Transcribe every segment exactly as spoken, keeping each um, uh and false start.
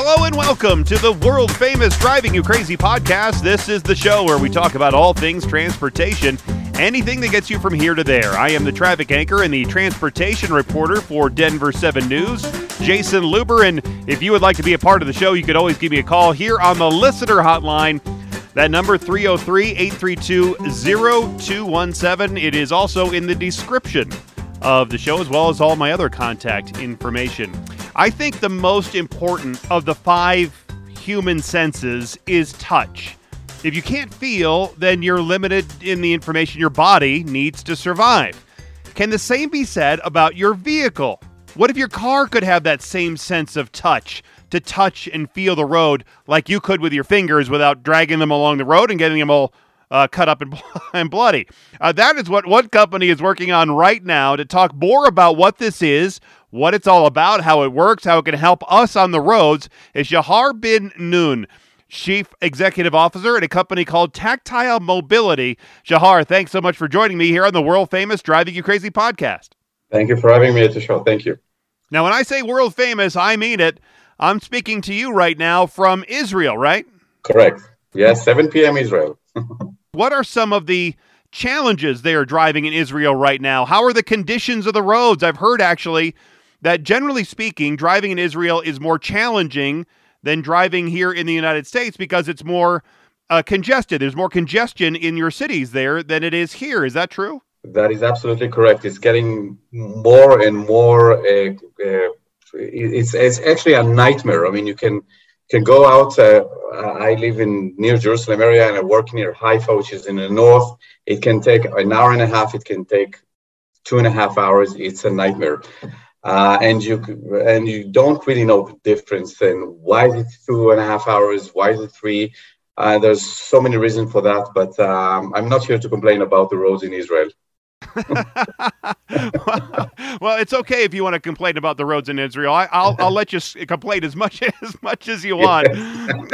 Hello and welcome to the world-famous Driving You Crazy podcast. This is the show where we talk about all things transportation, anything that gets you from here to there. I am the traffic anchor and the transportation reporter for Denver seven News, Jason Luber. And if you would like to be a part of the show, you could always give me a call here on the listener hotline. That number, three oh three, eight three two, oh two one seven. It is also in the description of the show, as well as all my other contact information. I think the most important of the five human senses is touch. If you can't feel, then you're limited in the information your body needs to survive. Can the same be said about your vehicle? What if your car could have that same sense of touch, to touch and feel the road like you could with your fingers without dragging them along the road and getting them all Uh, cut up and, and bloody. Uh, that is what one company is working on right now to talk more about what this is, what it's all about, how it works, how it can help us on the roads. Is Shahar Bin Nun, Chief Executive Officer at a company called Tactile Mobility. Shahar, thanks so much for joining me here on the world-famous Driving You Crazy podcast. Thank you for having me at the show. Thank you. Now, when I say world-famous, I mean it. I'm speaking to you right now from Israel, right? Correct. Yes, seven p.m. Israel. What are some of the challenges they are driving in Israel right now? How are the conditions of the roads? I've heard, actually, that generally speaking, driving in Israel is more challenging than driving here in the United States because it's more uh, congested. There's more congestion in your cities there than it is here. Is that true? That is absolutely correct. It's getting more and more, uh, uh, it's, it's actually a nightmare. I mean, you can... can go out. Uh, I live in near Jerusalem area and I work near Haifa, which is in the north. It can take an hour and a half. It can take two and a half hours. It's a nightmare. Uh, and you and you don't really know the difference. And why is it two and a half hours? Why is it three? Uh, there's so many reasons for that. But um, I'm not here to complain about the roads in Israel. Well, it's okay if you want to complain about the roads in Israel. I, I'll I'll let you complain as much as much as you want.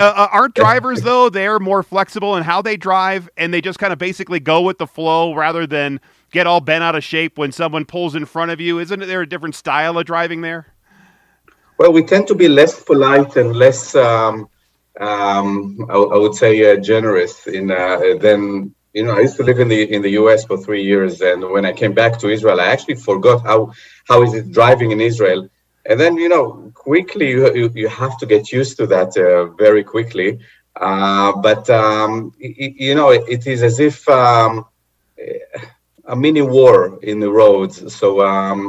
Uh, aren't drivers though? They're more flexible in how they drive, and they just kind of basically go with the flow rather than get all bent out of shape when someone pulls in front of you. Isn't there a different style of driving there? Well, we tend to be less polite and less, um, um, I, I would say, uh, generous in uh, than. You know, I used to live in the in the U S for three years, and when I came back to Israel, I actually forgot how how is it driving in Israel. And then, you know, quickly you you, you have to get used to that uh, very quickly. Uh, but um, it, you know, it, it is as if um, a mini war in the roads. So um,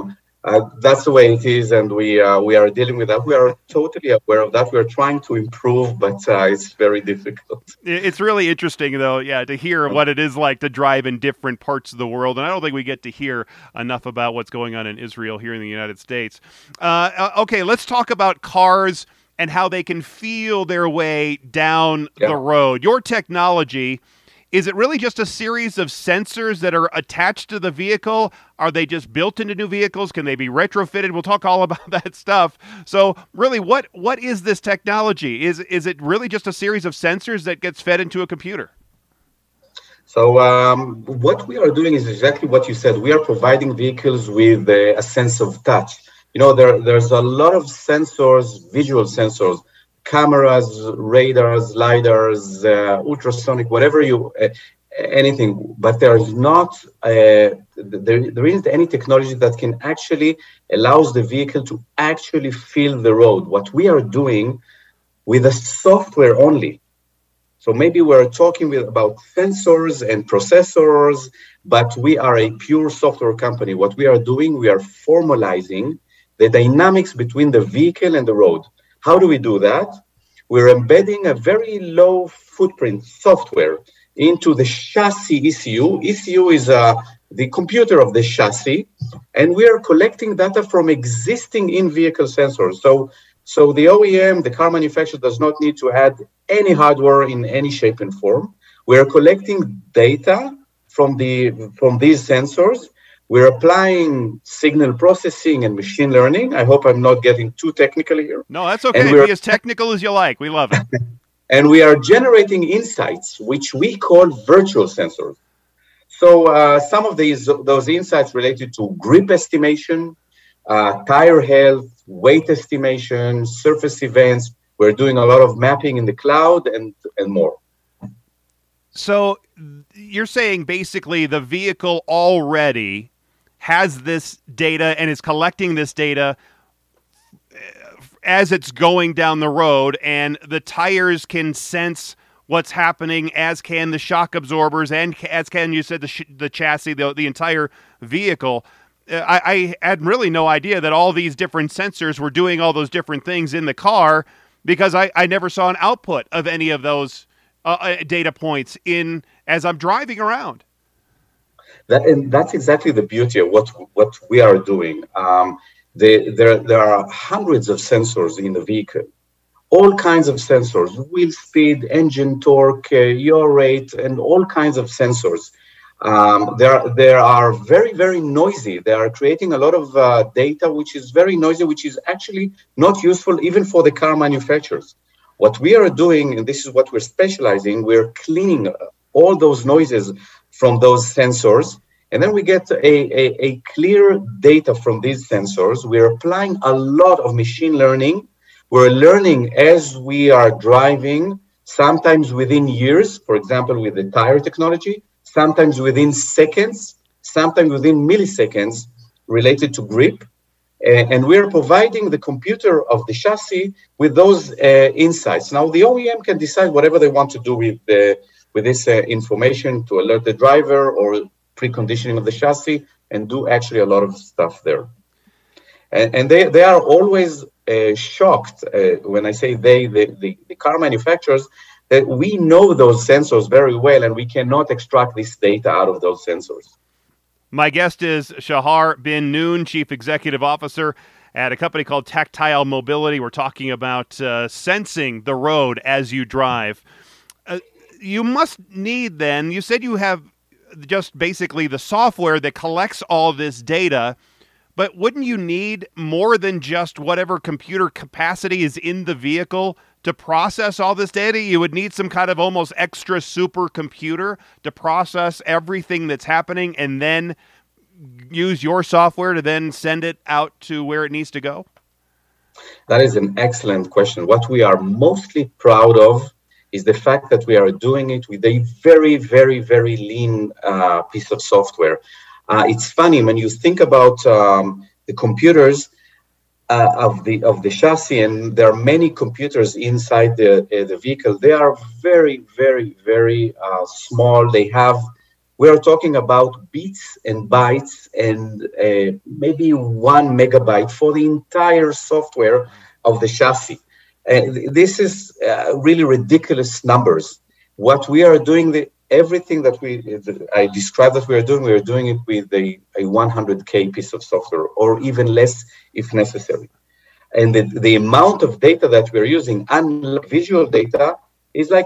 uh, that's the way it is, and we uh, we are dealing with that. We are totally aware of that. We are trying to improve, but uh, it's very difficult. It's really interesting, though, yeah, to hear what it is like to drive in different parts of the world. And I don't think we get to hear enough about what's going on in Israel here in the United States. Uh, okay, let's talk about cars and how they can feel their way down yeah. the road. Your technology, is it really just a series of sensors that are attached to the vehicle? Are they just built into new vehicles? Can they be retrofitted? We'll talk all about that stuff. So really, what what is this technology? Is is it really just a series of sensors that gets fed into a computer? So um, what we are doing is exactly what you said. We are providing vehicles with uh, a sense of touch. You know, there there's a lot of sensors, visual sensors, cameras, radars, lidars, uh, ultrasonic, whatever you, uh, anything. But there is not, uh, there, there isn't any technology that can actually allows the vehicle to actually feel the road. What we are doing with the software only. So maybe we're talking with, about sensors and processors, but we are a pure software company. What we are doing, we are formalizing the dynamics between the vehicle and the road. How do we do that? We're embedding a very low footprint software into the chassis E C U. E C U is uh, the computer of the chassis, and we are collecting data from existing in-vehicle sensors. So, so the O E M, the car manufacturer, does not need to add any hardware in any shape and form. We are collecting data from the from these sensors. We're applying signal processing and machine learning. I hope I'm not getting too technical here. No, that's okay. Be as technical as you like. We love it. And we are generating insights, which we call virtual sensors. So uh, some of these those insights related to grip estimation, uh, tire health, weight estimation, surface events, We're doing a lot of mapping in the cloud and, and more. So you're saying basically the vehicle already has this data and is collecting this data as it's going down the road, and the tires can sense what's happening, as can the shock absorbers, and as can, you said, the sh- the chassis, the, the entire vehicle. Uh, I, I had really no idea that all these different sensors were doing all those different things in the car, because I, I never saw an output of any of those uh, data points in as I'm driving around. That, and that's exactly the beauty of what what we are doing. Um, They, there, there are hundreds of sensors in the vehicle, all kinds of sensors, wheel speed, engine torque, uh, yaw rate, and all kinds of sensors. Um, there, there are very, very noisy. They are creating a lot of uh, data, which is very noisy, which is actually not useful even for the car manufacturers. What we are doing, and this is what we're specializing, we're cleaning all those noises from those sensors. And then we get a, a, a clear data from these sensors. We're applying a lot of machine learning. We're learning as we are driving, sometimes within years, for example, with the tire technology, sometimes within seconds, sometimes within milliseconds related to grip. And we're providing the computer of the chassis with those uh, insights. Now, the O E M can decide whatever they want to do with, uh, with this uh, information to alert the driver or preconditioning of the chassis, and do actually a lot of stuff there. And, and they, they are always uh, shocked, uh, when I say they, the, the, the car manufacturers, that we know those sensors very well, and we cannot extract this data out of those sensors. My guest is Shahar Bin Nun, Chief Executive Officer at a company called Tactile Mobility. We're talking about uh, sensing the road as you drive. Uh, you must need then, you said you have just basically the software that collects all this data, but wouldn't you need more than just whatever computer capacity is in the vehicle to process all this data? You would need some kind of almost extra supercomputer to process everything that's happening and then use your software to then send it out to where it needs to go? That is an excellent question. What we are mostly proud of is the fact that we are doing it with a very, very, very lean uh, piece of software. Uh, it's funny when you think about um, the computers uh, of the of the chassis, and there are many computers inside the uh, the vehicle. They are very, very, very uh, small. They have, we are talking about bits and bytes, and uh, maybe one megabyte for the entire software of the chassis. And this is uh, really ridiculous numbers. What we are doing, the, everything that we the, I described that we are doing, we are doing it with a, a one hundred K piece of software, or even less if necessary. And the, the amount of data that we're using, unlike visual data, is like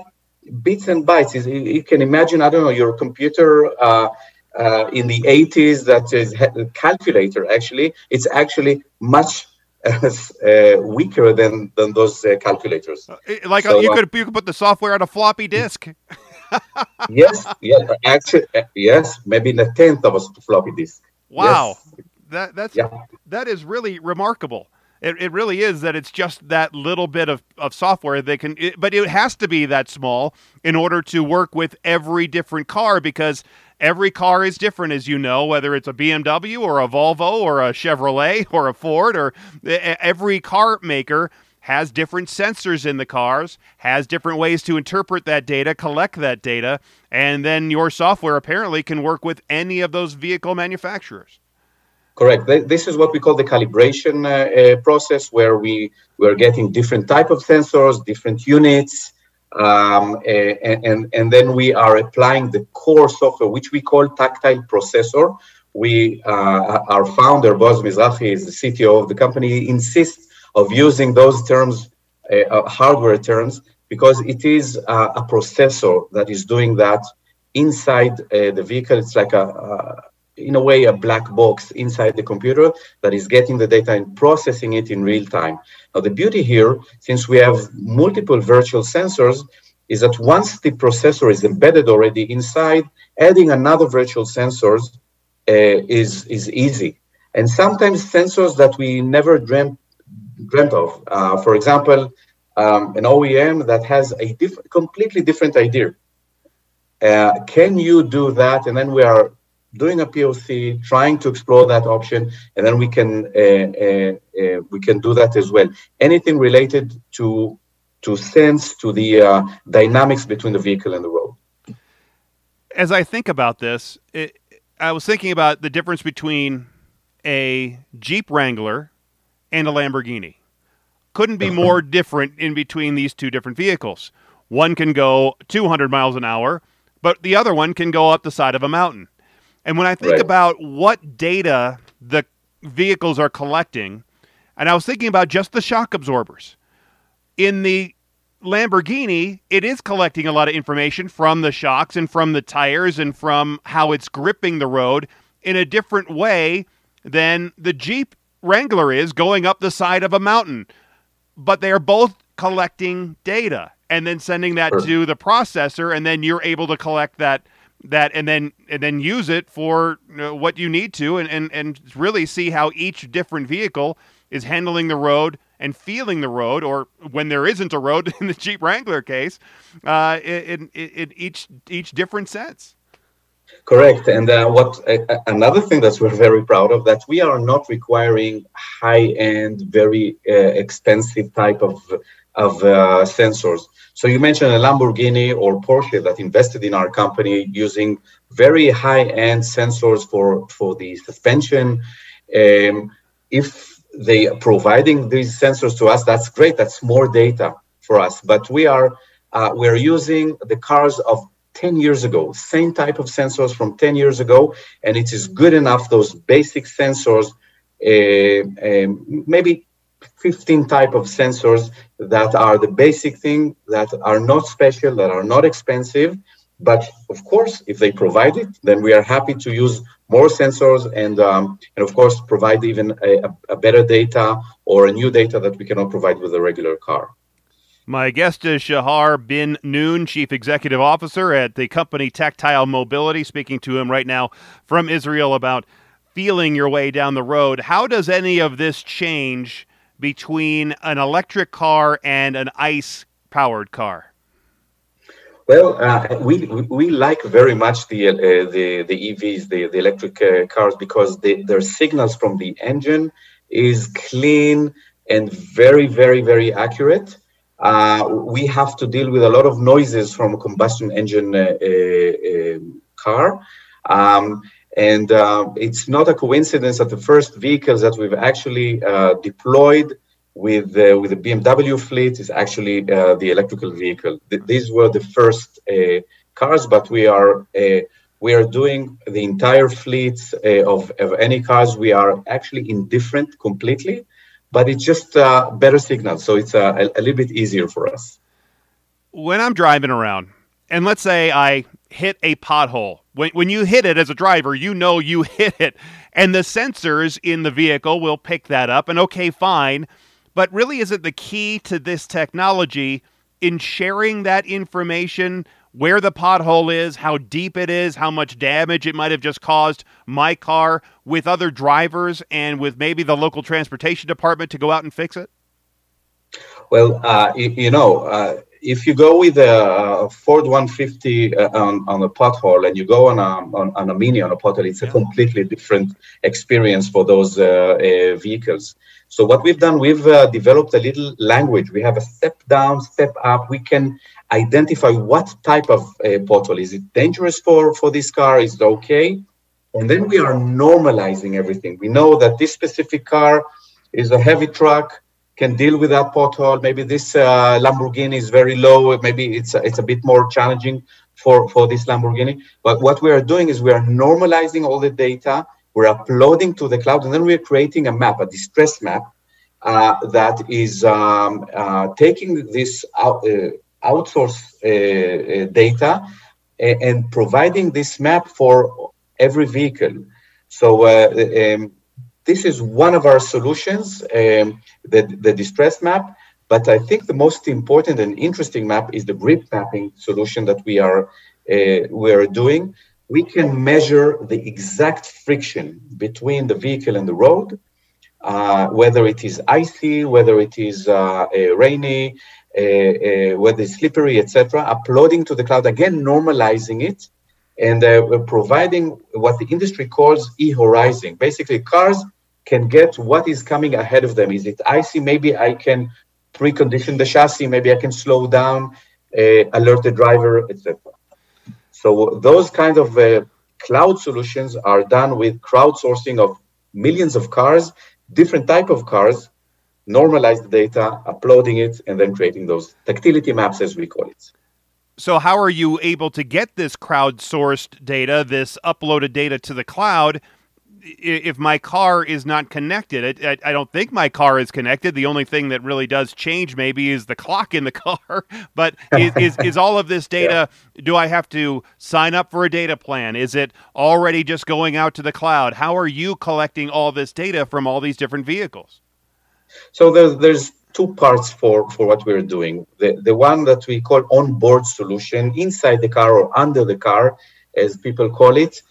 bits and bytes. It's, you can imagine, I don't know, your computer uh, uh, in the eighties, that is a calculator, actually. It's actually much Uh, weaker than than those uh, calculators. Like so, you could uh, you could put the software on a floppy disk. yes, yes, actually, yes, maybe in a tenth of a floppy disk. Wow, yes. that that's yeah. that is really remarkable. It it really is that it's just that little bit of, of software they can, it, but it has to be that small in order to work with every different car, because every car is different, as you know, whether it's a B M W or a Volvo or a Chevrolet or a Ford, or every car maker has different sensors in the cars, has different ways to interpret that data, collect that data, and then your software apparently can work with any of those vehicle manufacturers. Correct. This is what we call the calibration uh, uh, process, where we we're getting different type of sensors, different units, um, and, and, and then we are applying the core software, which we call Tactile Processor. We, uh, our founder, Boz Mizrahi, is the C T O of the company, insists of using those terms, uh, hardware terms, because it is uh, a processor that is doing that inside uh, the vehicle. It's like a... a in a way, a black box inside the computer that is getting the data and processing it in real time. Now, the beauty here, since we have multiple virtual sensors, is that once the processor is embedded already inside, adding another virtual sensors uh, is, is easy. And sometimes sensors that we never dreamt, dreamt of. Uh, for example, um, an O E M that has a diff- completely different idea. Uh, can you do that? And then we are doing a P O C, trying to explore that option, and then we can uh, uh, uh, we can do that as well. Anything related to to sense, to the uh, dynamics between the vehicle and the road. As I think about this, it, I was thinking about the difference between a Jeep Wrangler and a Lamborghini. Couldn't be more different in between these two different vehicles. One can go two hundred miles an hour, but the other one can go up the side of a mountain. And when I think right. about what data the vehicles are collecting, and I was thinking about just the shock absorbers. In the Lamborghini, it is collecting a lot of information from the shocks and from the tires and from how it's gripping the road in a different way than the Jeep Wrangler is going up the side of a mountain. But they are both collecting data and then sending that sure. to the processor, and then you're able to collect that that and then and then use it for you know, what you need to and, and, and really see how each different vehicle is handling the road and feeling the road, or when there isn't a road in the Jeep Wrangler case, uh, in, in, in each each different sense. Correct. And uh, what uh, another thing that we're very proud of, that we are not requiring high-end, very uh, expensive type of of uh, sensors. So you mentioned a Lamborghini or Porsche that invested in our company using very high-end sensors for, for the suspension. Um, if they are providing these sensors to us, that's great. That's more data for us. But we are uh, we're using the cars of ten years ago, same type of sensors from ten years ago, and it is good enough, those basic sensors, uh, um, maybe fifteen type of sensors that are the basic thing, that are not special, that are not expensive. But of course, if they provide it, then we are happy to use more sensors and, um, and of course, provide even a, a better data or a new data that we cannot provide with a regular car. My guest is Shahar Bin Nun, Chief Executive Officer at the company Tactile Mobility, speaking to him right now from Israel about feeling your way down the road. How does any of this change between an electric car and an ICE-powered car? Well, uh, we we like very much the uh, the the E Vs, the, the electric uh, cars, because they, their signals from the engine is clean and very, very, very accurate. Uh, we have to deal with a lot of noises from a combustion engine uh, uh, car. Um, and uh, it's not a coincidence that the first vehicles that we've actually uh, deployed with uh, with the B M W fleet is actually uh, the electrical vehicle. Th- these were the first uh, cars, but we are uh, we are doing the entire fleet uh, of, of any cars. We are actually indifferent completely, but it's just uh, better signal, so it's uh, a, a little bit easier for us. When I'm driving around, and let's say I hit a pothole, when when you hit it as a driver, you know you hit it, and the sensors in the vehicle will pick that up, and okay, fine. But really, is it the key to this technology in sharing that information, where the pothole is, how deep it is, how much damage it might have just caused my car, with other drivers and with maybe the local transportation department to go out and fix it? Well, uh, you, you know, uh, if you go with a Ford one fifty uh, on, on a pothole and you go on a, on, on a Mini on a pothole, it's a completely different experience for those uh, uh, vehicles. So what we've done, we've uh, developed a little language. We have a step down, step up. We can identify what type of uh, pothole. Is it dangerous for, for this car? Is it okay? And then we are normalizing everything. We know that this specific car is a heavy truck, can deal with that pothole. Maybe this uh, Lamborghini is very low. Maybe it's, it's a bit more challenging for, for this Lamborghini. But what we are doing is we are normalizing all the data. We're uploading to the cloud, and then we're creating a map, a distress map, uh, that is um, uh, taking this out, uh, outsource uh, uh, data and, and providing this map for every vehicle. So uh, um, this is one of our solutions, um, the, the distress map. But I think the most important and interesting map is the grip mapping solution that we are uh, we are doing. We can measure the exact friction between the vehicle and the road. uh, whether it is icy, whether it is uh, uh, rainy, uh, uh, whether it's slippery, et cetera, uploading to the cloud, again, normalizing it, and uh, we're providing what the industry calls e-horizon. Basically, cars can get what is coming ahead of them. Is it icy? Maybe I can precondition the chassis. Maybe I can slow down, uh, alert the driver, et cetera. So those kinds of uh, cloud solutions are done with crowdsourcing of millions of cars, different type of cars, normalize the data, uploading it, and then creating those tactility maps, as we call it. So how are you able to get this crowdsourced data, this uploaded data to the cloud, if my car is not connected? I, I don't think my car is connected. The only thing that really does change maybe is the clock in the car. But is, is, is all of this data, yeah. do I have to sign up for a data plan? Is it already just going out to the cloud? How are you collecting all this data from all these different vehicles? So there's, there's two parts for, for what we're doing. The, the one that we call onboard solution, inside the car or under the car, as people call it,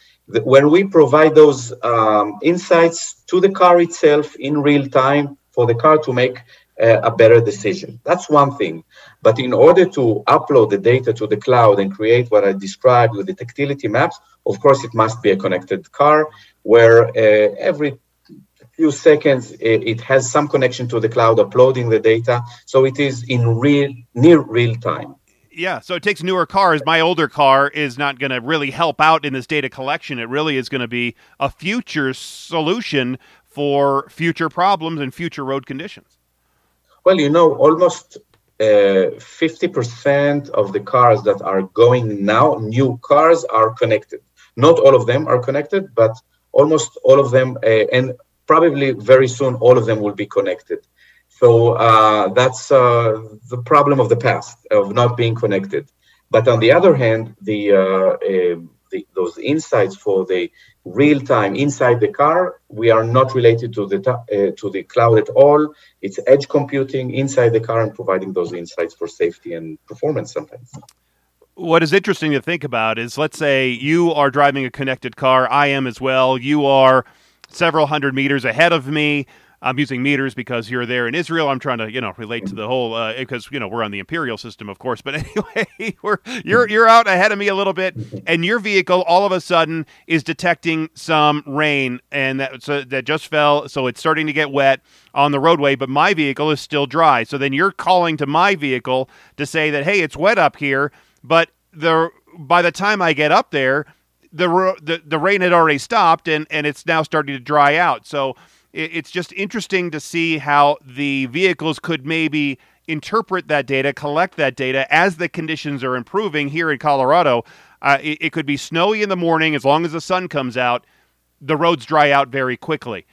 when we provide those um, insights to the car itself in real time for the car to make uh, a better decision. That's one thing. But in order to upload the data to the cloud and create what I described with the tactility maps, of course, it must be a connected car where uh, every few seconds it has some connection to the cloud uploading the data. So it is in real, near real time. Yeah, so it takes newer cars. My older car is not going to really help out in this data collection. It really is going to be a future solution for future problems and future road conditions. Well, you know, almost uh, fifty percent of the cars that are going now, new cars, are connected. Not all of them are connected, but almost all of them, uh, and probably very soon all of them will be connected. So uh, that's uh, the problem of the past, of not being connected. But on the other hand, the, uh, uh, the those insights for the real time inside the car, we are not related to the ta- uh, to the cloud at all. It's edge computing inside the car and providing those insights for safety and performance sometimes. What is interesting to think about is, let's say you are driving a connected car. I am as well. You are several hundred meters ahead of me. I'm using meters because you're there in Israel. I'm trying to, you know, relate to the whole uh, because, you know, we're on the imperial system, of course. But anyway, we're, you're you're out ahead of me a little bit, and your vehicle all of a sudden is detecting some rain and that so that just fell, so it's starting to get wet on the roadway. But my vehicle is still dry. So then you're calling to my vehicle to say that, hey, it's wet up here. But the by the time I get up there, the the the rain had already stopped and and it's now starting to dry out. So it's just interesting to see how the vehicles could maybe interpret that data, collect that data as the conditions are improving here in Colorado. Uh, it, it could be snowy in the morning. As long as the sun comes out, the roads dry out very quickly.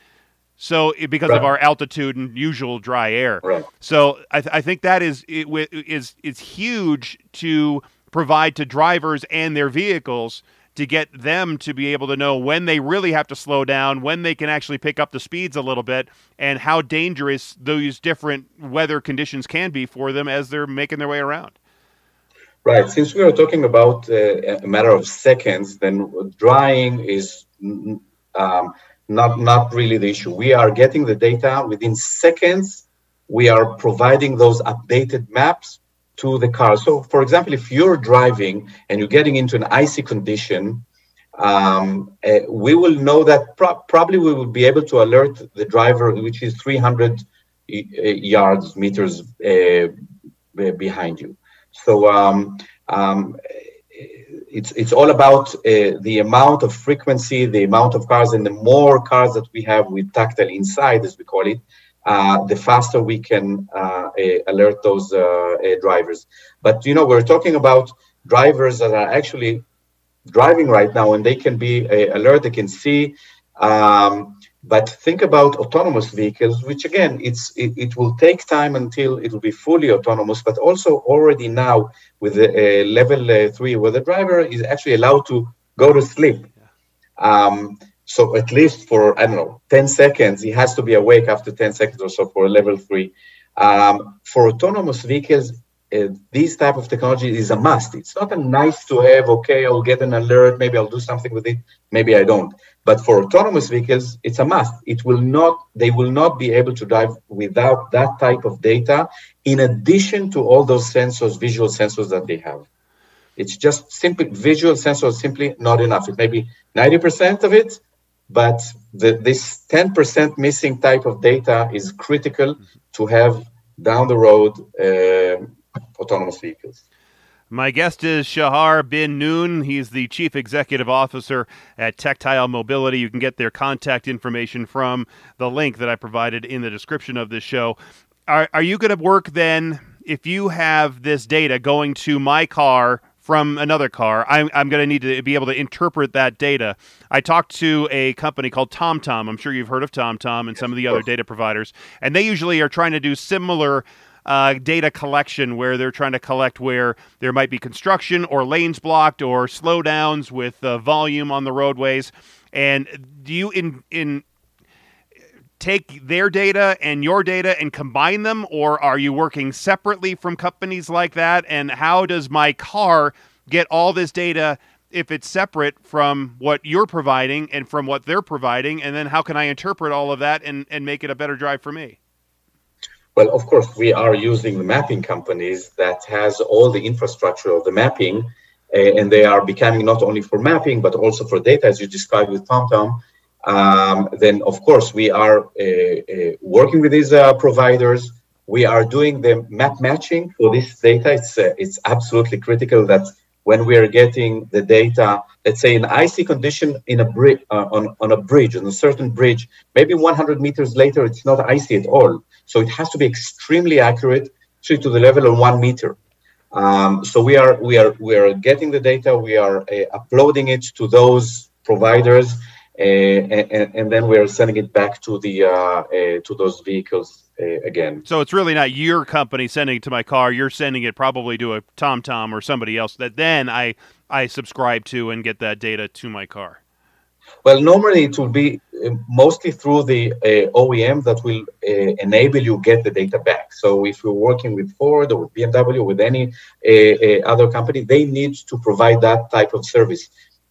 So it, because right. of our altitude and usual dry air. Right. So I, th- I think that is, it w- is, is huge to provide to drivers and their vehicles, to get them to be able to know when they really have to slow down, when they can actually pick up the speeds a little bit, and how dangerous those different weather conditions can be for them as they're making their way around. Right. Since we are talking about uh, a matter of seconds, then drying is um, not, not really the issue. We are getting the data within seconds. We are providing those updated maps to the car. So, for example, if you're driving and you're getting into an icy condition, um, uh, we will know that pro- probably we will be able to alert the driver, which is three hundred y- yards, meters uh, behind you. So um, um, it's it's all about uh, the amount of frequency, the amount of cars, and the more cars that we have with tactile inside, as we call it, Uh, the faster we can uh, uh, alert those uh, uh, drivers. But, you know, we're talking about drivers that are actually driving right now, and they can be uh, alert, they can see. Um, but think about autonomous vehicles, which, again, it's it, it will take time until it will be fully autonomous, but also already now with the, uh, level uh, three, where the driver is actually allowed to go to sleep. Um So at least for, I don't know, ten seconds, he has to be awake after ten seconds or so for level three. Um, for autonomous vehicles, uh, these type of technology is a must. It's not a nice to have, okay, I'll get an alert, maybe I'll do something with it, maybe I don't. But for autonomous vehicles, it's a must. It will not, they will not be able to drive without that type of data, in addition to all those sensors, visual sensors that they have. It's just simply visual sensors, simply not enough. It may be ninety percent of it, but the, this ten percent missing type of data is critical to have down the road uh, autonomous vehicles. My guest is Shahar Bin Nun. He's the Chief Executive Officer at Tactile Mobility. You can get their contact information from the link that I provided in the description of this show. Are, are you going to work then, if you have this data going to my car from another car, I'm, I'm going to need to be able to interpret that data. I talked to a company called TomTom. I'm sure you've heard of TomTom and some of the other data providers. And they usually are trying to do similar uh, data collection, where they're trying to collect where there might be construction or lanes blocked or slowdowns with uh, volume on the roadways. And do you in in take their data and your data and combine them, or are you working separately from companies like that? And how does my car get all this data if it's separate from what you're providing and from what they're providing? And then how can I interpret all of that and, and make it a better drive for me? Well, of course, we are using the mapping companies that has all the infrastructure of the mapping, and they are becoming not only for mapping, but also for data, as you described with TomTom. Um, then, of course, we are uh, uh, working with these uh, providers. We are doing the map matching for this data. It's uh, it's absolutely critical that when we are getting the data, let's say an icy condition in a bri- uh, on, on a bridge, on a certain bridge, maybe one hundred meters later, it's not icy at all. So it has to be extremely accurate to, to the level of one meter. Um, so we are, we, are, we are getting the data. We are uh, uploading it to those providers. Uh, and, and then we're sending it back to the uh, uh, to those vehicles uh, again. So it's really not your company sending it to my car. You're sending it probably to a TomTom or somebody else that then I, I subscribe to and get that data to my car. Well, normally it will be mostly through the uh, O E M that will uh, enable you get the data back. So if you're working with Ford or with B M W or with any uh, uh, other company, they need to provide that type of service,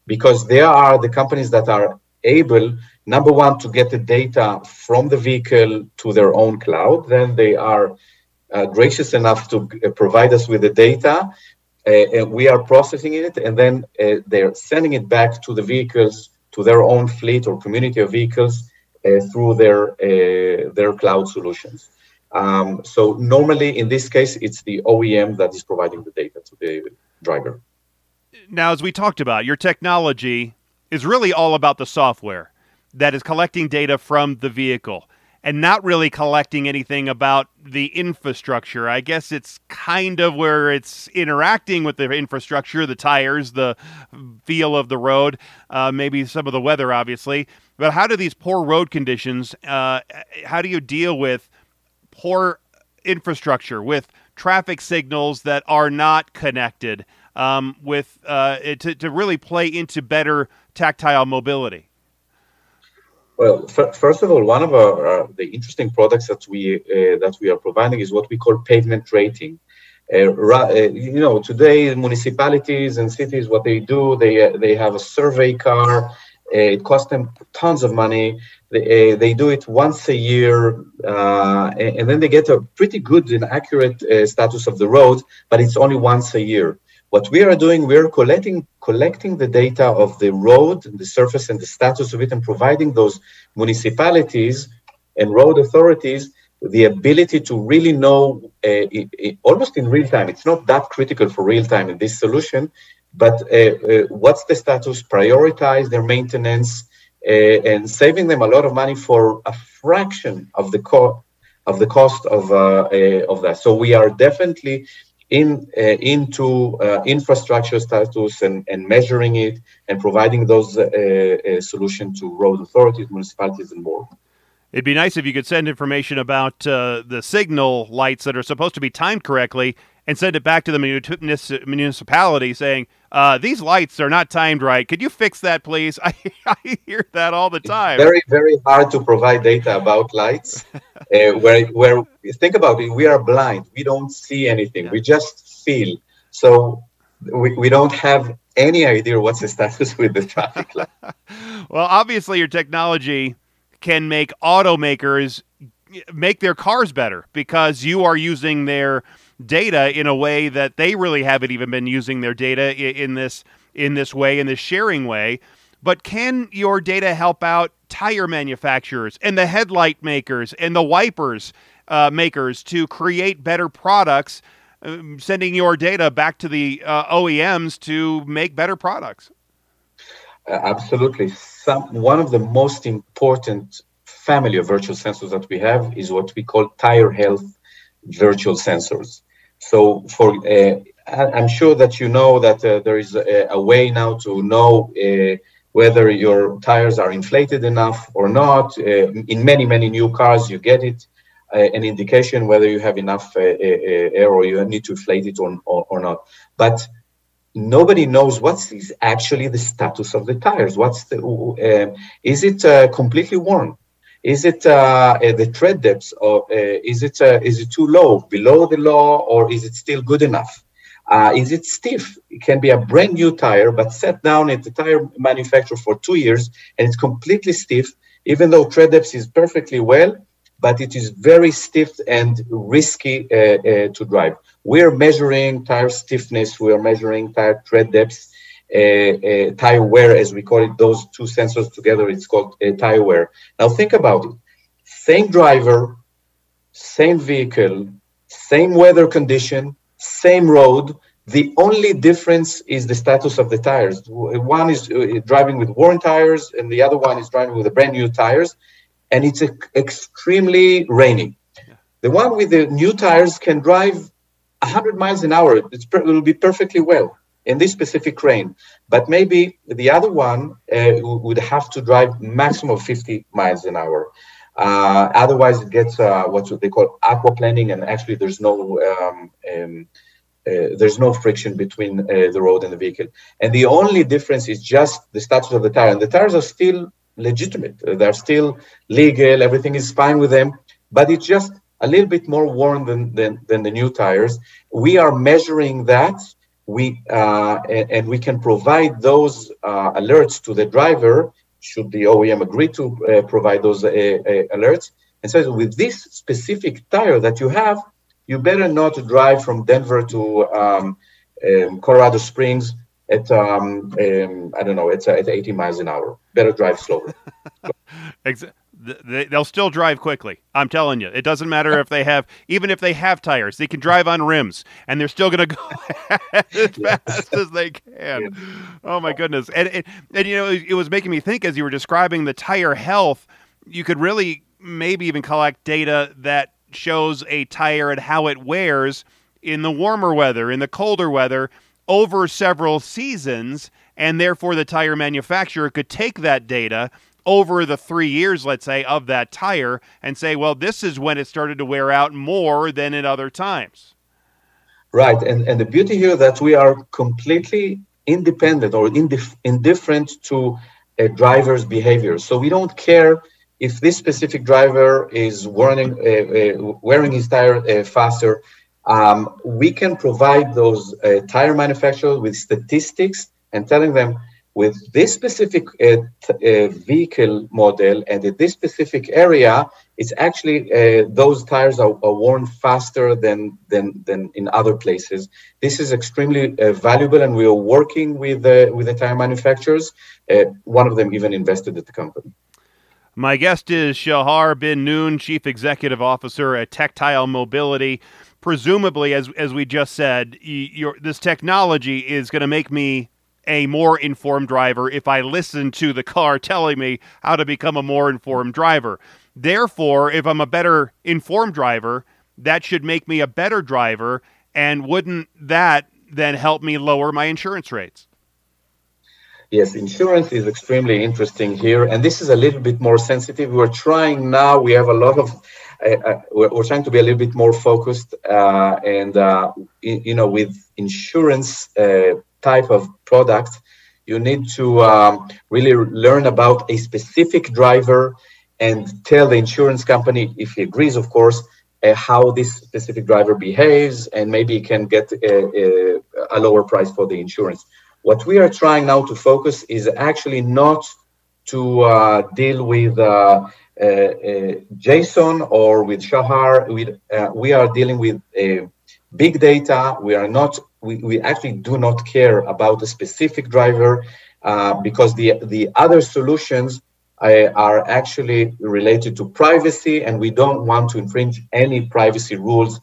because there are the companies that are able, number one, to get the data from the vehicle to their own cloud. Then they are uh, gracious enough to uh, provide us with the data, uh, and we are processing it, and then uh, they're sending it back to the vehicles, to their own fleet or community of vehicles uh, through their uh, their cloud solutions. Um, so normally in this case, it's the O E M that is providing the data to the driver. Now, as we talked about, your technology is really all about the software that is collecting data from the vehicle and not really collecting anything about the infrastructure. I guess it's kind of where it's interacting with the infrastructure, the tires, the feel of the road, uh, maybe some of the weather, obviously. But how do these poor road conditions, uh, how do you deal with poor infrastructure, with traffic signals that are not connected, um, with uh, to, to really play into better tactile mobility? Well, f- first of all, one of our, uh, the interesting products that we uh, that we are providing is what we call pavement rating. Uh, ra- uh, you know, today municipalities and cities, what they do, they uh, they have a survey car. Uh, it costs them tons of money. They uh, they do it once a year, uh, and, and then they get a pretty good and accurate uh, status of the road, but it's only once a year. What we are doing, we are collecting collecting the data of the road, the surface, and the status of it, and providing those municipalities and road authorities the ability to really know, uh, it, it, almost in real time. It's not that critical for real time in this solution, but uh, uh, what's the status, prioritize their maintenance, uh, and saving them a lot of money for a fraction of the co- of the cost of uh, uh, of that. So we are definitely in uh, into uh, infrastructure status and, and measuring it and providing those uh, uh, solutions to road authorities, municipalities, and more. It'd be nice if you could send information about uh, the signal lights that are supposed to be timed correctly and send it back to the municipality saying, uh, these lights are not timed right. Could you fix that, please? I, I hear that all the time. It's very, very hard to provide data about lights. uh, where, where think about it, we are blind. We don't see anything. Yeah. We just feel. So we, we don't have any idea what's the status with the traffic light. Well, obviously, your technology can make automakers make their cars better because you are using their data in a way that they really haven't even been using their data in this in this way, in this sharing way. But can your data help out tire manufacturers and the headlight makers and the wipers uh, makers to create better products, uh, sending your data back to the uh, O E Ms to make better products? Uh, absolutely. Some, one of the most important family of virtual sensors that we have is what we call tire health virtual sensors. So for uh, I'm sure that you know that uh, there is a, a way now to know uh, whether your tires are inflated enough or not. Uh, in many, many new cars, you get it, uh, an indication whether you have enough uh, air or you need to inflate it or, or, or not. But nobody knows what's actually the status of the tires. What's the, uh, is it uh, completely worn? Is it uh, the tread depths, or uh, is it uh, is it too low, below the law, or is it still good enough? Uh, is it stiff? It can be a brand new tire, but set down at the tire manufacturer for two years, and it's completely stiff, even though tread depth is perfectly well, but it is very stiff and risky uh, uh, to drive. We're measuring tire stiffness, we're measuring tire tread depth, Uh, uh, tire wear, as we call it. Those two sensors together, it's called uh, tire wear. Now think about it. Same driver, same vehicle, same weather condition, same road. The only difference is the status of the tires. One is uh, driving with worn tires and the other one is driving with the brand new tires, and it's a- extremely rainy. Yeah. The one with the new tires can drive one hundred miles an hour. It's per- it will be perfectly well in this specific rain, but maybe the other one uh, would have to drive maximum fifty miles an hour. Uh, otherwise, it gets uh, what they call aquaplaning, and actually, there's no um, um, uh, there's no friction between uh, the road and the vehicle. And the only difference is just the status of the tire. And the tires are still legitimate; they're still legal. Everything is fine with them, but it's just a little bit more worn than than, than the new tires. We are measuring that. We uh, and, and we can provide those uh, alerts to the driver, should the O E M agree to uh, provide those uh, uh, alerts, and says, with this specific tire that you have, you better not drive from Denver to um, um, Colorado Springs at um, um, I don't know, it's at eighty miles an hour. Better drive slower. Exactly. They'll still drive quickly. I'm telling you, it doesn't matter if they have, even if they have tires, they can drive on rims, and they're still going to go as yes. fast as they can. Yes. Oh my goodness! And, and and you know, it was making me think as you were describing the tire health. You could really maybe even collect data that shows a tire and how it wears in the warmer weather, in the colder weather, over several seasons, and therefore the tire manufacturer could take that data over the three years, let's say, of that tire and say, well, this is when it started to wear out more than at other times. Right. And and the beauty here that we are completely independent or indif- indifferent to a driver's behavior. So we don't care if this specific driver is wearing, uh, uh, wearing his tire uh, faster. Um, we can provide those uh, tire manufacturers with statistics and telling them, with this specific uh, t- uh, vehicle model and in this specific area, it's actually uh, those tires are, are worn faster than, than than in other places. This is extremely uh, valuable, and we are working with uh, with the tire manufacturers. Uh, one of them even invested at the company. My guest is Shahar Bin Nun, Chief Executive Officer at Tactile Mobility. Presumably, as as we just said, your this technology is going to make me a more informed driver if I listen to the car telling me how to become a more informed driver. Therefore, if I'm a better informed driver, that should make me a better driver, and wouldn't that then help me lower my insurance rates? Yes, insurance is extremely interesting here, and this is a little bit more sensitive. We're trying now, we have a lot of I, I, we're trying to be a little bit more focused uh, and, uh, in, you know, with insurance uh, type of product, you need to um, really learn about a specific driver and tell the insurance company, if he agrees, of course, uh, how this specific driver behaves, and maybe can get a, a, a lower price for the insurance. What we are trying now to focus is actually not to uh, deal with uh, uh, uh, JSON or with Shahar. We, uh, we are dealing with uh, big data. We are not. We, we actually do not care about a specific driver uh, because the the other solutions uh, are actually related to privacy, and we don't want to infringe any privacy rules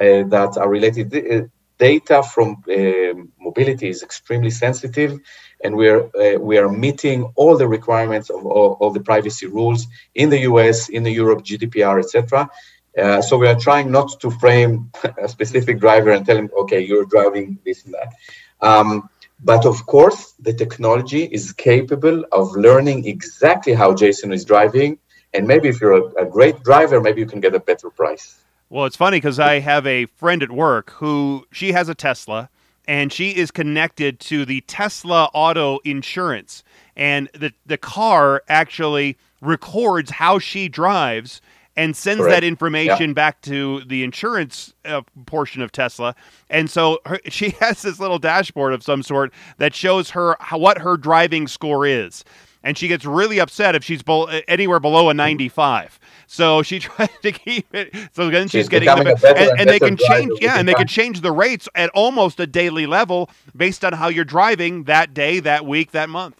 uh, that are related. To, data from uh, mobility is extremely sensitive, and we are uh, we are meeting all the requirements of all, all the privacy rules in the U S, in the Europe, G D P R, et cetera. Uh, so we are trying not to frame a specific driver and tell him, okay, you're driving this and that. Um, but of course, the technology is capable of learning exactly how JSON is driving, and maybe if you're a, a great driver, maybe you can get a better price. Well, it's funny because I have a friend at work who, she has a Tesla, and she is connected to the Tesla auto insurance. And the, the car actually records how she drives and sends Correct. that information yeah. back to the insurance uh, portion of Tesla. And so her, she has this little dashboard of some sort that shows her how, what her driving score is. And she gets really upset if she's be- anywhere below a ninety-five. So she tries to keep it. So then she's, she's getting the best, and, and, and they can change. Yeah, and they can change the rates at almost a daily level based on how you're driving that day, that week, that month.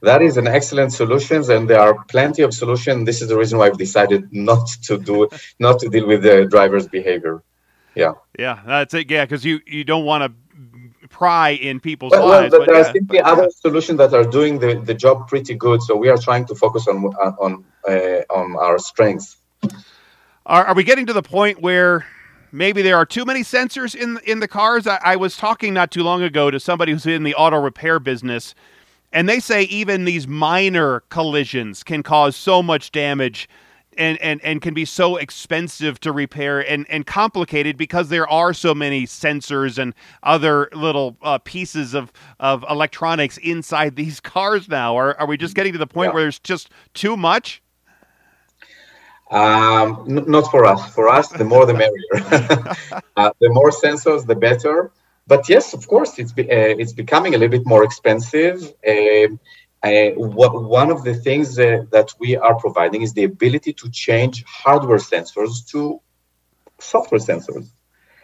That is an excellent solution, and there are plenty of solutions. This is the reason why I've decided not to do, not to deal with the driver's behavior. Yeah, yeah, that's it. Yeah, because you, you don't want to pry in people's well, lives. Well, but there yeah, are simply but, other yeah. solutions that are doing the, the job pretty good. So we are trying to focus on on uh, on our strengths. Are, are we getting to the point where maybe there are too many sensors in in the cars? I, I was talking not too long ago to somebody who's in the auto repair business, and they say even these minor collisions can cause so much damage, and and and can be so expensive to repair and and complicated because there are so many sensors and other little uh, pieces of of electronics inside these cars now. Are are we just getting to the point yeah. where there's just too much? Um, n- not for us. For us, the more the merrier. uh, the more sensors, the better. But yes, of course, it's be, uh, it's becoming a little bit more expensive. Uh, Uh, what, one of the things uh, that we are providing is the ability to change hardware sensors to software sensors,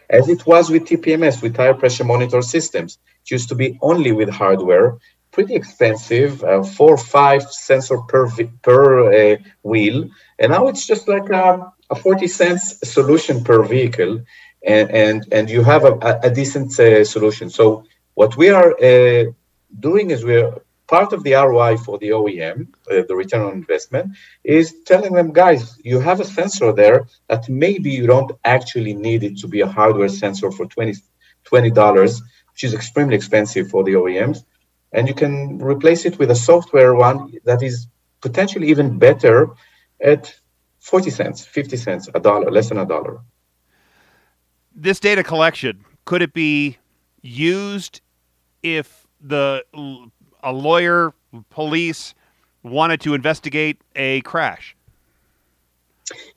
as it was with T P M S, with tire pressure monitor systems. It used to be only with hardware, pretty expensive, uh, four or five sensor per vi- per uh, wheel, and now it's just like a, a forty cents solution per vehicle, and and, and you have a, a decent uh, solution. So what we are uh, doing is we're part of the R O I for the O E M, uh, the return on investment, is telling them, guys, you have a sensor there that maybe you don't actually need it to be a hardware sensor for twenty dollars, which is extremely expensive for the O E Ms. And you can replace it with a software one that is potentially even better at forty cents, fifty cents, a dollar, less than a dollar. This data collection, could it be used if the... a lawyer, police wanted to investigate a crash?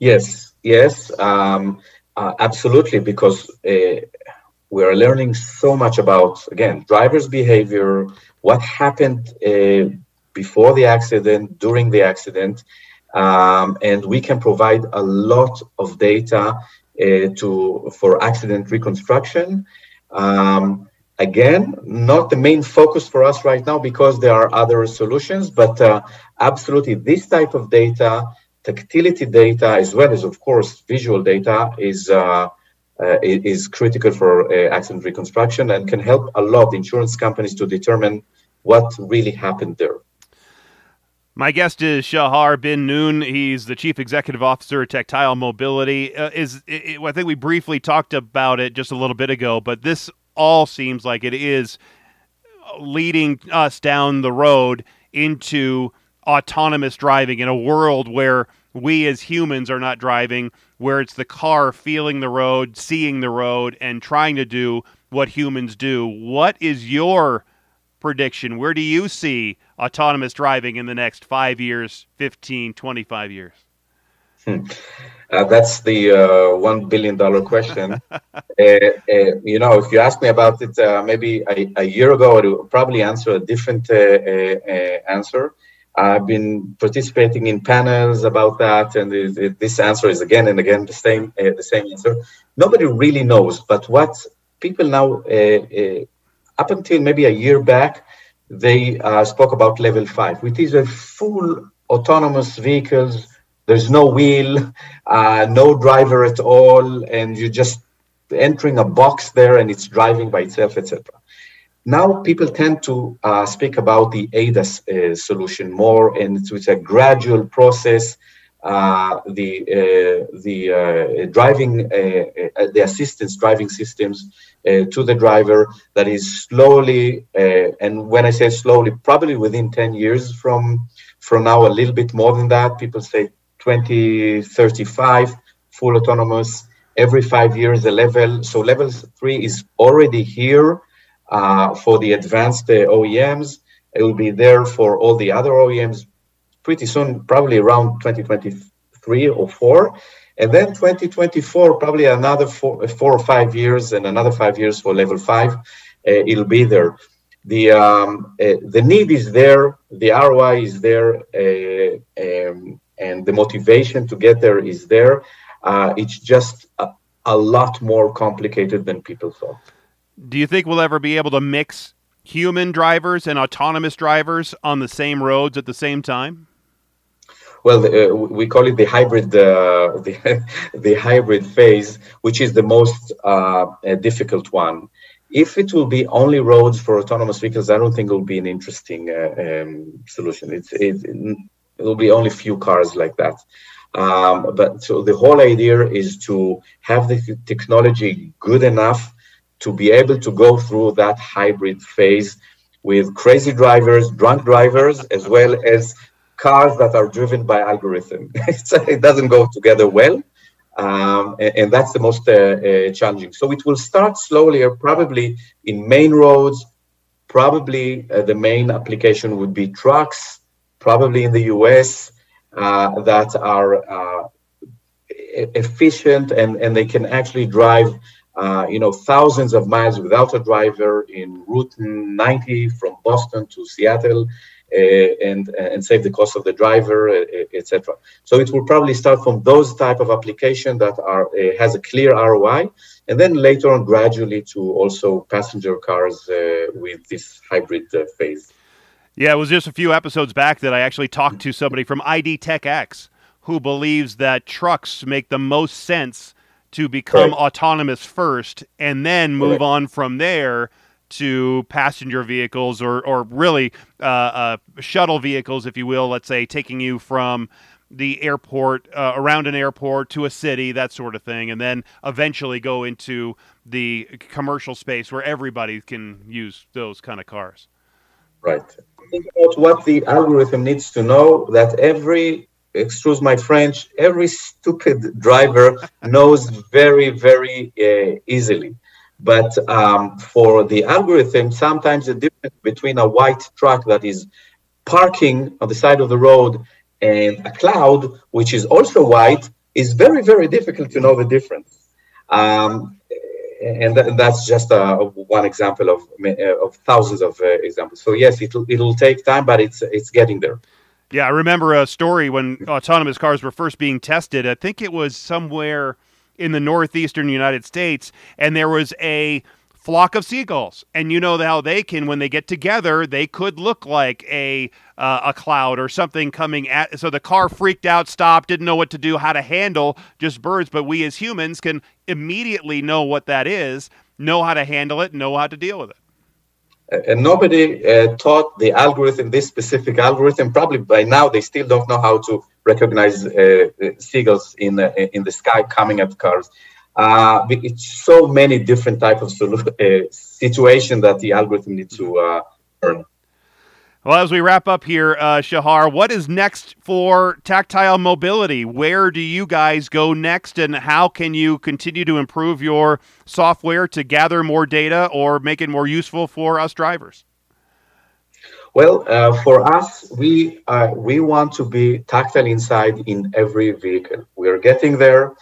Yes, yes, um, uh, absolutely, because uh, we are learning so much about, again, driver's behavior, what happened uh, before the accident, during the accident, um, and we can provide a lot of data uh, to for accident reconstruction. Um, Again, not the main focus for us right now because there are other solutions, but uh, absolutely this type of data, tactility data, as well as, of course, visual data is uh, uh, is critical for uh, accident reconstruction and can help a lot of insurance companies to determine what really happened there. My guest is Shahar Bin Nun. He's the Chief Executive Officer at Tactile Mobility. Uh, is it, I think we briefly talked about it just a little bit ago, but this all seems like it is leading us down the road into autonomous driving in a world where we as humans are not driving, where it's the car feeling the road, seeing the road, and trying to do what humans do. What is your prediction? Where do you see autonomous driving in the next five years, fifteen, twenty-five years? Hmm. Uh, that's the uh, one billion dollars question. uh, uh, you know, if you ask me about it uh, maybe a, a year ago, I would probably answer a different uh, uh, answer. I've been participating in panels about that, and it, it, this answer is again and again the same uh, the same answer. Nobody really knows, but what people now, uh, uh, up until maybe a year back, they uh, spoke about level five, which is a full autonomous vehicles. There's no wheel, uh, no driver at all, and you're just entering a box there and it's driving by itself, et cetera. Now people tend to uh, speak about the A D A S uh, solution more, and it's, it's a gradual process. Uh, the uh, the uh, driving, uh, the assistance driving systems uh, to the driver that is slowly, uh, and when I say slowly, probably within ten years from from now, a little bit more than that. People say twenty thirty-five, full autonomous, every five years a level. So level three is already here. Uh, for the advanced uh, O E Ms, it will be there for all the other O E Ms pretty soon, probably around twenty twenty-three or four, and then twenty twenty-four, probably another four, four or five years, and another five years for level five. Uh, it'll be there. The um, uh, the need is there, the R O I is there, uh, um, and the motivation to get there is there. Uh, it's just a, a lot more complicated than people thought. Do you think we'll ever be able to mix human drivers and autonomous drivers on the same roads at the same time? Well, uh, we call it the hybrid, uh, the, the hybrid phase, which is the most uh, difficult one. If it will be only roads for autonomous vehicles, I don't think it will be an interesting uh, um, solution. It's, it it will be only few cars like that. Um, but so the whole idea is to have the technology good enough to be able to go through that hybrid phase with crazy drivers, drunk drivers, as well as cars that are driven by algorithm. It doesn't go together well, um, and, and that's the most uh, uh, challenging. So it will start slowly, or probably in main roads. Probably uh, the main application would be trucks, probably in the U S, uh, that are uh, efficient, and, and they can actually drive Uh, you know, thousands of miles without a driver in Route ninety from Boston to Seattle, uh, and and save the cost of the driver, et cetera. So it will probably start from those type of application that are uh, has a clear R O I, and then later on gradually to also passenger cars uh, with this hybrid uh, phase. Yeah, it was just a few episodes back that I actually talked to somebody from I D Tech X who believes that trucks make the most sense to become Correct. Autonomous first, and then move Correct. On from there to passenger vehicles, or or really uh, uh, shuttle vehicles, if you will, let's say, taking you from the airport, uh, around an airport to a city, that sort of thing, and then eventually go into the commercial space where everybody can use those kind of cars. Right. Think about what the algorithm needs to know, that every... excuse my French, every stupid driver knows very, very uh, easily. But um, for the algorithm, sometimes the difference between a white truck that is parking on the side of the road and a cloud, which is also white, is very, very difficult to know the difference. Um, and th- that's just uh, one example of uh, of thousands of uh, examples. So yes, it'll it'll take time, but it's it's getting there. Yeah, I remember a story when autonomous cars were first being tested. I think it was somewhere in the northeastern United States, and there was a flock of seagulls. And you know how they can, when they get together, they could look like a uh, a cloud or something coming at. So the car freaked out, stopped, didn't know what to do, how to handle just birds. But we as humans can immediately know what that is, know how to handle it, know how to deal with it. And nobody uh, taught the algorithm, this specific algorithm. Probably by now they still don't know how to recognize uh, seagulls in uh, in the sky coming at cars. Uh, it's so many different types of solu- uh, situation that the algorithm needs to uh, learn. Well, as we wrap up here, uh, Shahar, what is next for Tactile Mobility? Where do you guys go next, and how can you continue to improve your software to gather more data or make it more useful for us drivers? Well, uh, for us, we uh, we want to be tactile inside in every vehicle. We are getting there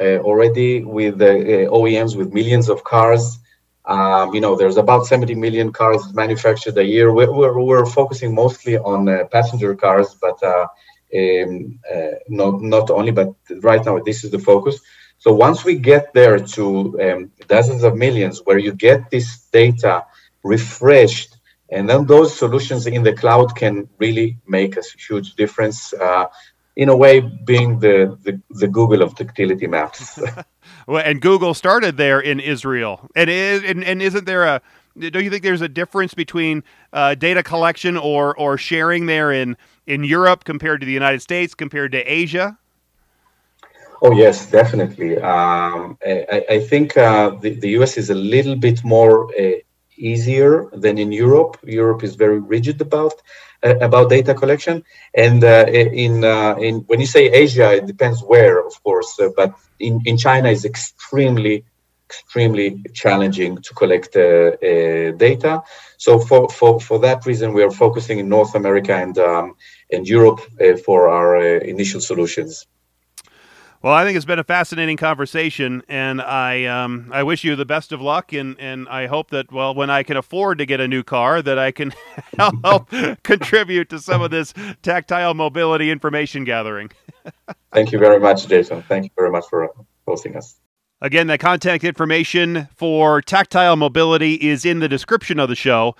uh, already with the uh, O E Ms with millions of cars. Um, you know, there's about seventy million cars manufactured a year. We're, we're, we're focusing mostly on uh, passenger cars, but uh, um, uh, not not only, but right now this is the focus. So once we get there to um, dozens of millions, where you get this data refreshed, and then those solutions in the cloud can really make a huge difference, uh, in a way being the, the, the Google of tactility maps. Well, and Google started there in Israel. And is, and, and isn't there a, don't you think there's a difference between uh, data collection or, or sharing there in, in Europe compared to the United States, compared to Asia? Oh, yes, definitely. Um, I, I think uh, the, the U S is a little bit more uh, easier than in Europe. Europe is very rigid about uh, about data collection. And uh, in uh, in when you say Asia, it depends where, of course. Uh, but in, in China, it's extremely, extremely challenging to collect uh, uh, data. So for, for, for that reason, we are focusing in North America and, um, and Europe uh, for our uh, initial solutions. Well, I think it's been a fascinating conversation, and I um, I wish you the best of luck, and, and I hope that, well, when I can afford to get a new car, that I can help contribute to some of this tactile mobility information gathering. Thank you very much, Jason. Thank you very much for hosting us. Again, the contact information for Tactile Mobility is in the description of the show.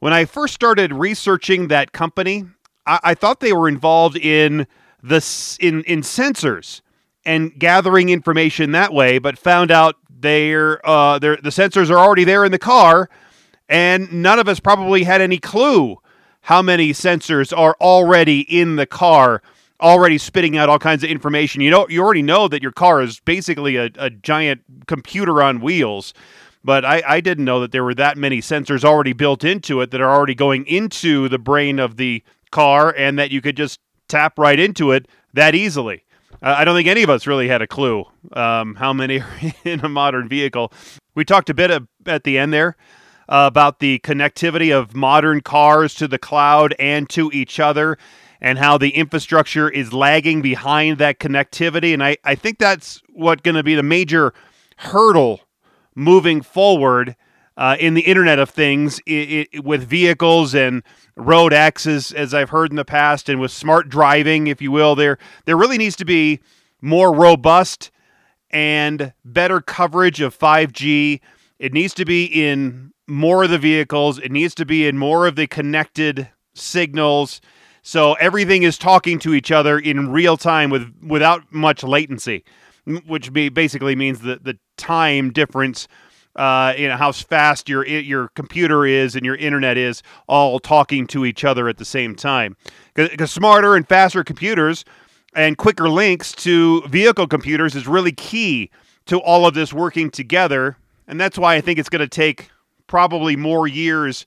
When I first started researching that company, I, I thought they were involved in the, in, in sensors and gathering information that way, but found out they're, uh, they're, the sensors are already there in the car, and none of us probably had any clue how many sensors are already in the car, already spitting out all kinds of information. You know, you already know that your car is basically a, a giant computer on wheels, but I, I didn't know that there were that many sensors already built into it that are already going into the brain of the car, and that you could just tap right into it that easily. I don't think any of us really had a clue um, how many are in a modern vehicle. We talked a bit of, at the end there uh, about the connectivity of modern cars to the cloud and to each other, and how the infrastructure is lagging behind that connectivity. And I, I think that's what's going to be the major hurdle moving forward uh, in the Internet of Things it, it, with vehicles and road access, as I've heard in the past, and with smart driving, if you will. There there really needs to be more robust and better coverage of five G. It needs to be in more of the vehicles. It needs to be in more of the connected signals. So everything is talking to each other in real time with without much latency, which be, basically means the, the time difference. Uh, you know, how fast your your computer is and your internet is all talking to each other at the same time. Because smarter and faster computers and quicker links to vehicle computers is really key to all of this working together. And that's why I think it's going to take probably more years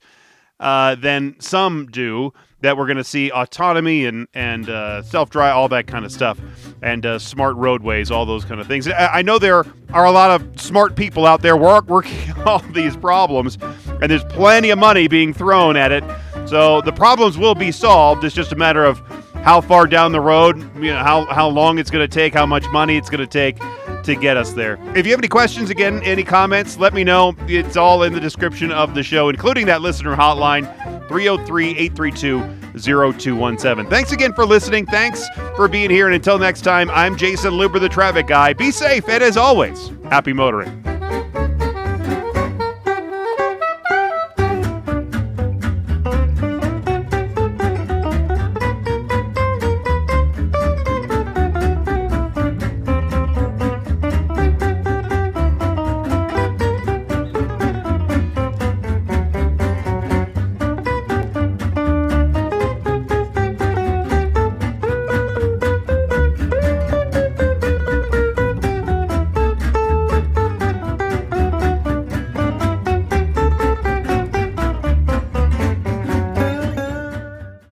uh, than some do that we're going to see autonomy and, and uh, self-drive, all that kind of stuff, and uh, smart roadways, all those kind of things. I, I know there are a lot of smart people out there work, working on all these problems, and there's plenty of money being thrown at it. So the problems will be solved. It's just a matter of how far down the road, you know, how, how long it's going to take, how much money it's going to take to get us there. If you have any questions, again, any comments, let me know. It's all in the description of the show, including that listener hotline, three oh three, eight three two, oh two one seven. Thanks again for listening. Thanks for being here. And until next time, I'm Jason Luber, the traffic guy. Be safe, and as always, happy motoring.